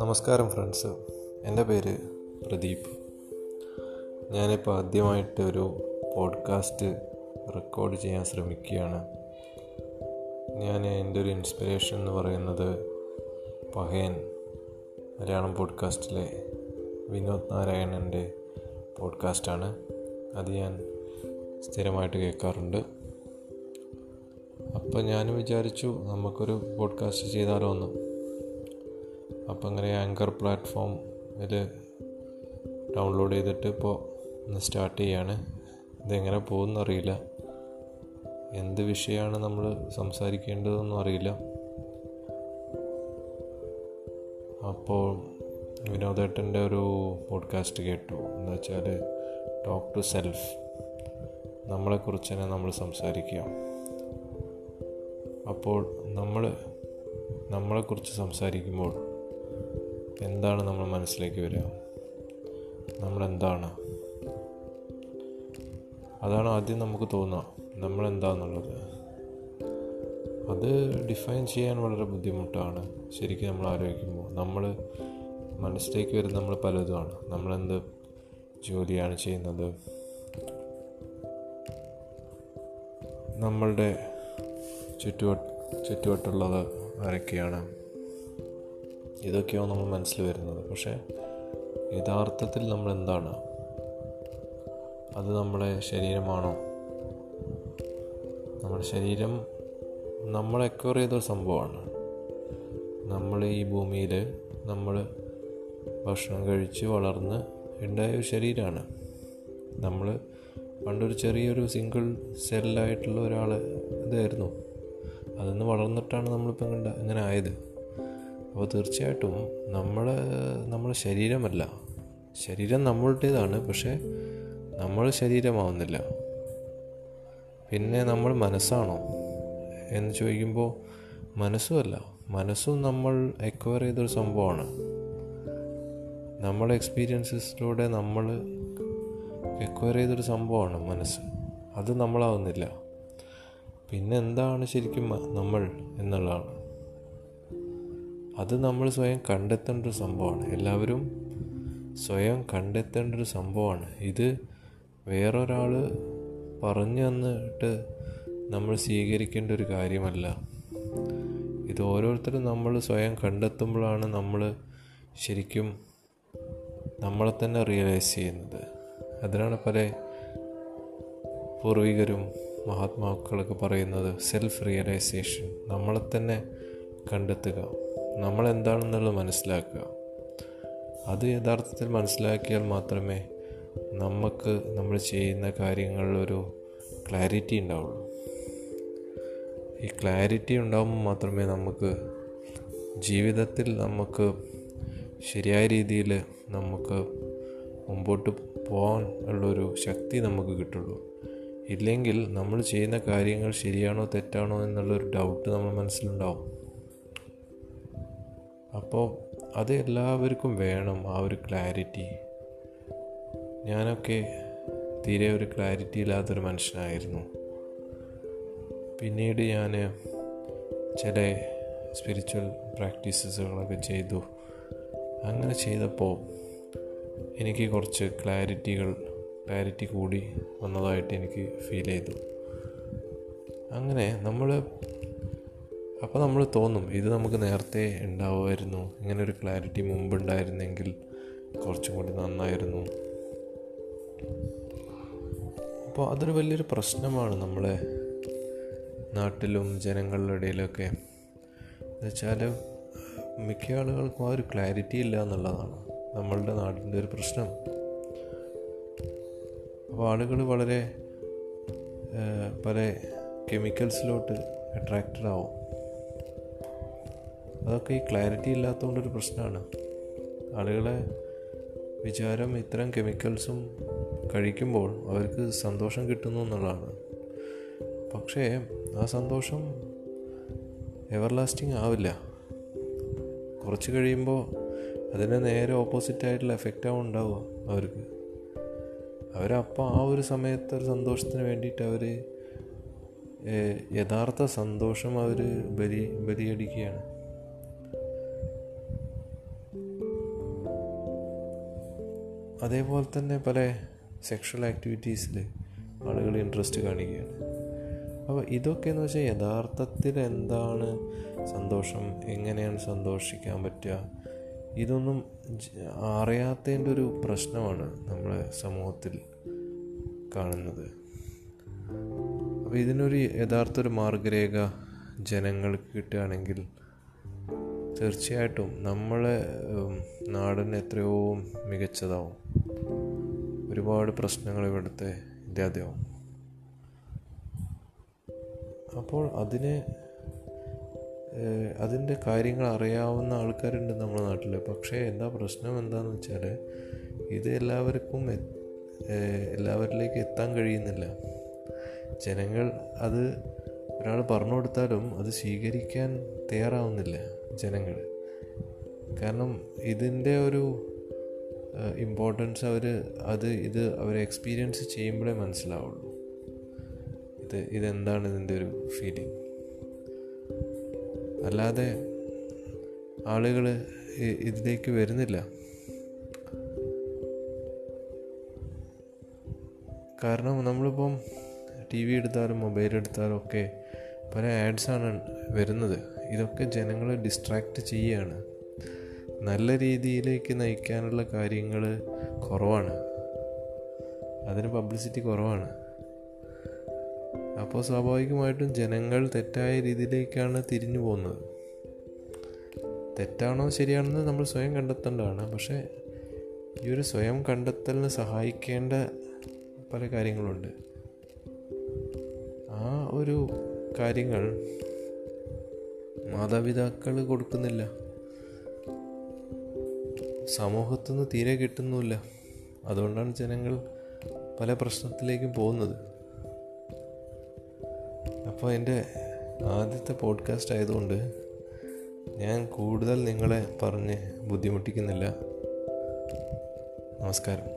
നമസ്കാരം ഫ്രണ്ട്സ്, എൻ്റെ പേര് പ്രദീപ്. ഞാനിപ്പോൾ ആദ്യമായിട്ട് ഒരു പോഡ്കാസ്റ്റ് റെക്കോർഡ് ചെയ്യാൻ ശ്രമിക്കുകയാണ്. ഞാൻ എൻ്റെ ഒരു ഇൻസ്പിറേഷൻ എന്ന് പറയുന്നത് പഹയൻ മലയാളം പോഡ്കാസ്റ്റിലെ വിനോദ് നാരായണൻ്റെ പോഡ്കാസ്റ്റാണ്. അത് ഞാൻ സ്ഥിരമായിട്ട് കേൾക്കാറുണ്ട്. അപ്പം ഞാനും വിചാരിച്ചു നമുക്കൊരു പോഡ്കാസ്റ്റ് ചെയ്താലോ എന്ന്. അപ്പം അങ്ങനെ ആങ്കർ പ്ലാറ്റ്ഫോമിൽ ഡൗൺലോഡ് ചെയ്തിട്ട് ഇപ്പോൾ ഒന്ന് സ്റ്റാർട്ട് ചെയ്യാണ്. ഇതെങ്ങനെ പോകുമെന്നറിയില്ല, എന്ത് വിഷയമാണ് നമ്മൾ സംസാരിക്കേണ്ടതെന്നും അറിയില്ല. അപ്പോൾ വിനോദേട്ടൻ്റെ ഒരു പോഡ്കാസ്റ്റ് കേട്ടു, എന്താ വെച്ചാൽ ടോക്ക് ടു സെൽഫ്. നമ്മളെക്കുറിച്ച് തന്നെ നമ്മൾ സംസാരിക്കുക. അപ്പോൾ നമ്മളെക്കുറിച്ച് സംസാരിക്കുമ്പോൾ എന്താണ് നമ്മൾ മനസ്സിലേക്ക് വരിക? നമ്മളെന്താണ്? അതാണ് ആദ്യം നമുക്ക് തോന്നുക, നമ്മളെന്താണെന്നുള്ളത്. അത് ഡിഫൈൻ ചെയ്യാൻ വളരെ ബുദ്ധിമുട്ടാണ് ശരിക്കും. നമ്മൾ ആലോചിക്കുമ്പോൾ നമ്മൾ മനസ്സിലേക്ക് വരുന്ന നമ്മൾ പലതുമാണ്. നമ്മളെന്ത് ജോലിയാണ് ചെയ്യുന്നത്, നമ്മളുടെ ചുറ്റുവട്ടുള്ളത് ആരൊക്കെയാണ്, ഇതൊക്കെയോ നമ്മൾ മനസ്സിൽ വരുന്നത്. പക്ഷേ യഥാർത്ഥത്തിൽ നമ്മളെന്താണ്? അത് നമ്മുടെ ശരീരമാണോ? നമ്മുടെ ശരീരം നമ്മൾ എക്വയർ ചെയ്തൊരു സംഭവമാണ്. നമ്മൾ ഈ ഭൂമിയിൽ നമ്മൾ ഭക്ഷണം കഴിച്ച് വളർന്ന് ഉണ്ടായ ഒരു ശരീരമാണ്. നമ്മൾ പണ്ടൊരു ചെറിയൊരു സിംഗിൾ സെല്ലായിട്ടുള്ള ഒരാൾ ഇതായിരുന്നു. അതിൽ നിന്ന് വളർന്നിട്ടാണ് നമ്മളിപ്പോൾ ഇങ്ങനെ ആയത്. അപ്പോൾ തീർച്ചയായിട്ടും നമ്മുടെ ശരീരമല്ല, ശരീരം നമ്മളുടേതാണ്, പക്ഷേ നമ്മൾ ശരീരമാവുന്നില്ല. പിന്നെ നമ്മൾ മനസ്സാണോ എന്ന് ചോദിക്കുമ്പോൾ മനസ്സുമല്ല. മനസ്സും നമ്മൾ എക്വയർ ചെയ്തൊരു സംഭവമാണ്. നമ്മുടെ എക്സ്പീരിയൻസസിലൂടെ നമ്മൾ എക്വയർ ചെയ്തൊരു സംഭവമാണ് മനസ്സ്. അത് നമ്മളാവുന്നില്ല. പിന്നെ എന്താണ് ശരിക്കും നമ്മൾ എന്നുള്ളതാണ്. അത് നമ്മൾ സ്വയം കണ്ടെത്തേണ്ട ഒരു സംഭവമാണ്. എല്ലാവരും സ്വയം കണ്ടെത്തേണ്ട ഒരു സംഭവമാണ്. ഇത് വേറൊരാൾ പറഞ്ഞു തന്നിട്ട് നമ്മൾ സ്വീകരിക്കേണ്ട ഒരു കാര്യമല്ല. ഇത് ഓരോരുത്തരും നമ്മൾ സ്വയം കണ്ടെത്തുമ്പോഴാണ് നമ്മൾ ശരിക്കും നമ്മളെ തന്നെ റിയലൈസ് ചെയ്യുന്നത്. അതിനാണ് പല പൂർവികരും മഹാത്മാക്കളൊക്കെ പറയുന്നത് സെൽഫ് റിയലൈസേഷൻ. നമ്മളെ തന്നെ കണ്ടെത്തുക, നമ്മളെന്താണെന്നുള്ളത് മനസ്സിലാക്കുക. അത് യഥാർത്ഥത്തിൽ മനസ്സിലാക്കിയാൽ മാത്രമേ നമുക്ക് നമ്മൾ ചെയ്യുന്ന കാര്യങ്ങളിലൊരു ക്ലാരിറ്റി ഉണ്ടാവുള്ളൂ. ഈ ക്ലാരിറ്റി ഉണ്ടാകുമ്പോൾ മാത്രമേ നമുക്ക് ജീവിതത്തിൽ നമുക്ക് ശരിയായ രീതിയിൽ നമുക്ക് മുമ്പോട്ട് പോകാൻ ഉള്ളൊരു ശക്തി നമുക്ക് കിട്ടുള്ളൂ. ഇല്ലെങ്കിൽ നമ്മൾ ചെയ്യുന്ന കാര്യങ്ങൾ ശരിയാണോ തെറ്റാണോ എന്നുള്ളൊരു ഡൗട്ട് നമ്മുടെ മനസ്സിലുണ്ടാവും. അപ്പോൾ അത് എല്ലാവർക്കും വേണം, ആ ഒരു ക്ലാരിറ്റി. ഞാനൊക്കെ തീരെ ഒരു ക്ലാരിറ്റി ഇല്ലാത്തൊരു മനുഷ്യനായിരുന്നു. പിന്നീട് ഞാൻ ചില സ്പിരിച്വൽ പ്രാക്ടീസസുകളൊക്കെ ചെയ്തു. അങ്ങനെ ചെയ്തപ്പോൾ എനിക്ക് കുറച്ച് ക്ലാരിറ്റി കൂടി വന്നതായിട്ട് എനിക്ക് ഫീൽ ചെയ്തു. അങ്ങനെ അപ്പോൾ നമ്മൾ തോന്നും ഇത് നമുക്ക് നേരത്തെ ഉണ്ടാവുമായിരുന്നു, ഇങ്ങനൊരു ക്ലാരിറ്റി മുമ്പുണ്ടായിരുന്നെങ്കിൽ കുറച്ചും കൂടി നന്നായിരുന്നു. അപ്പോൾ അതൊരു വലിയൊരു പ്രശ്നമാണ് നമ്മളെ നാട്ടിലും ജനങ്ങളുടെ ഇടയിലൊക്കെ. എന്ന് വെച്ചാൽ മിക്ക ആളുകൾക്കും ആ ഒരു ക്ലാരിറ്റി ഇല്ല എന്നുള്ളതാണ് നമ്മളുടെ നാടിൻ്റെ ഒരു പ്രശ്നം. അപ്പോൾ ആളുകൾ വളരെ പല കെമിക്കൽസിലോട്ട് അട്രാക്റ്റഡ് ആവും. അതൊക്കെ ഈ ക്ലാരിറ്റി ഇല്ലാത്തതുകൊണ്ടൊരു പ്രശ്നമാണ്. ആളുകളെ വിചാരം ഇത്തരം കെമിക്കൽസും കഴിക്കുമ്പോൾ അവർക്ക് സന്തോഷം കിട്ടുന്നു എന്നുള്ളതാണ്. പക്ഷേ ആ സന്തോഷം എവർലാസ്റ്റിംഗ് ആവില്ല. കുറച്ച് കഴിയുമ്പോൾ അതിൻ്റെ നേരെ ഓപ്പോസിറ്റായിട്ടുള്ള എഫക്റ്റാവും ഉണ്ടാവുക അവർക്ക്. അവരപ്പോൾ ആ ഒരു സമയത്ത് ഒരു സന്തോഷത്തിന് വേണ്ടിയിട്ട് അവർ യഥാർത്ഥ സന്തോഷം അവർ ബലിയടിക്കുകയാണ്. അതേപോലെ തന്നെ പല സെക്ഷൽ ആക്ടിവിറ്റീസിൽ ആളുകൾ ഇൻട്രസ്റ്റ് കാണിക്കുകയാണ്. അപ്പോൾ ഇതൊക്കെ എന്ന് വെച്ചാൽ യഥാർത്ഥത്തിൽ എന്താണ് സന്തോഷം, എങ്ങനെയാണ് സന്തോഷിക്കാൻ പറ്റുക, ഇതൊന്നും അറിയാത്തതിൻ്റെ ഒരു പ്രശ്നമാണ് നമ്മുടെ സമൂഹത്തിൽ കാണുന്നത്. അപ്പോൾ ഇതിനൊരു യഥാർത്ഥൊരു മാർഗരേഖ ജനങ്ങൾക്ക് കിട്ടുകയാണെങ്കിൽ തീർച്ചയായിട്ടും നമ്മളെ നാടിന് എത്രയോ മികച്ചതാവും, ഒരുപാട് പ്രശ്നങ്ങൾ ഇവിടുത്തെ ഇല്ലാതെയാവും. അപ്പോൾ അതിൻ്റെ കാര്യങ്ങൾ അറിയാവുന്ന ആൾക്കാരുണ്ട് നമ്മുടെ നാട്ടിൽ. പക്ഷേ പ്രശ്നം എന്താണെന്ന് വെച്ചാൽ ഇത് എല്ലാവരിലേക്ക് എത്താൻ കഴിയുന്നില്ല. ജനങ്ങൾ അത് ഒരാൾ പറഞ്ഞു കൊടുത്താലും അത് സ്വീകരിക്കാൻ തയ്യാറാവുന്നില്ല ജനങ്ങൾ. കാരണം ഇതിൻ്റെ ഒരു ഇമ്പോർട്ടൻസ് ഇത് അവർ എക്സ്പീരിയൻസ് ചെയ്യുമ്പോഴേ മനസ്സിലാവുള്ളൂ ഇതെന്താണ് ഇതിൻ്റെ ഒരു ഫീലിംഗ്. അല്ലാതെ ആളുകൾ ഇതിലേക്ക് വരുന്നില്ല. കാരണം നമ്മളിപ്പം ടി വി എടുത്താലും മൊബൈൽ എടുത്താലും ഒക്കെ പല ആഡ്സാണ് വരുന്നത്. ഇതൊക്കെ ജനങ്ങളെ ഡിസ്ട്രാക്റ്റ് ചെയ്യുകയാണ്. നല്ല രീതിയിലേക്ക് നയിക്കാനുള്ള കാര്യങ്ങൾ കുറവാണ്, അതിന് പബ്ലിസിറ്റി കുറവാണ്. അപ്പോൾ സ്വാഭാവികമായിട്ടും ജനങ്ങൾ തെറ്റായ രീതിയിലേക്കാണ് തിരിഞ്ഞു പോകുന്നത്. തെറ്റാണോ ശരിയാണെന്ന് നമ്മൾ സ്വയം കണ്ടെത്തേണ്ടതാണ്. പക്ഷേ ഈ ഒരു സ്വയം കണ്ടെത്തലിന് സഹായിക്കേണ്ട പല കാര്യങ്ങളുണ്ട്. ആ ഒരു കാര്യങ്ങൾ മാതാപിതാക്കൾ കൊടുക്കുന്നില്ല, സമൂഹത്തിൽ നിന്ന് തീരെ കിട്ടുന്നുമില്ല. അതുകൊണ്ടാണ് ജനങ്ങൾ പല പ്രശ്നത്തിലേക്കും പോകുന്നത്. അപ്പോൾ എൻ്റെ ആദ്യത്തെ പോഡ്കാസ്റ്റ് ആയതുകൊണ്ട് ഞാൻ കൂടുതൽ നിങ്ങളെ പറഞ്ഞ് ബുദ്ധിമുട്ടിക്കുന്നില്ല. നമസ്കാരം.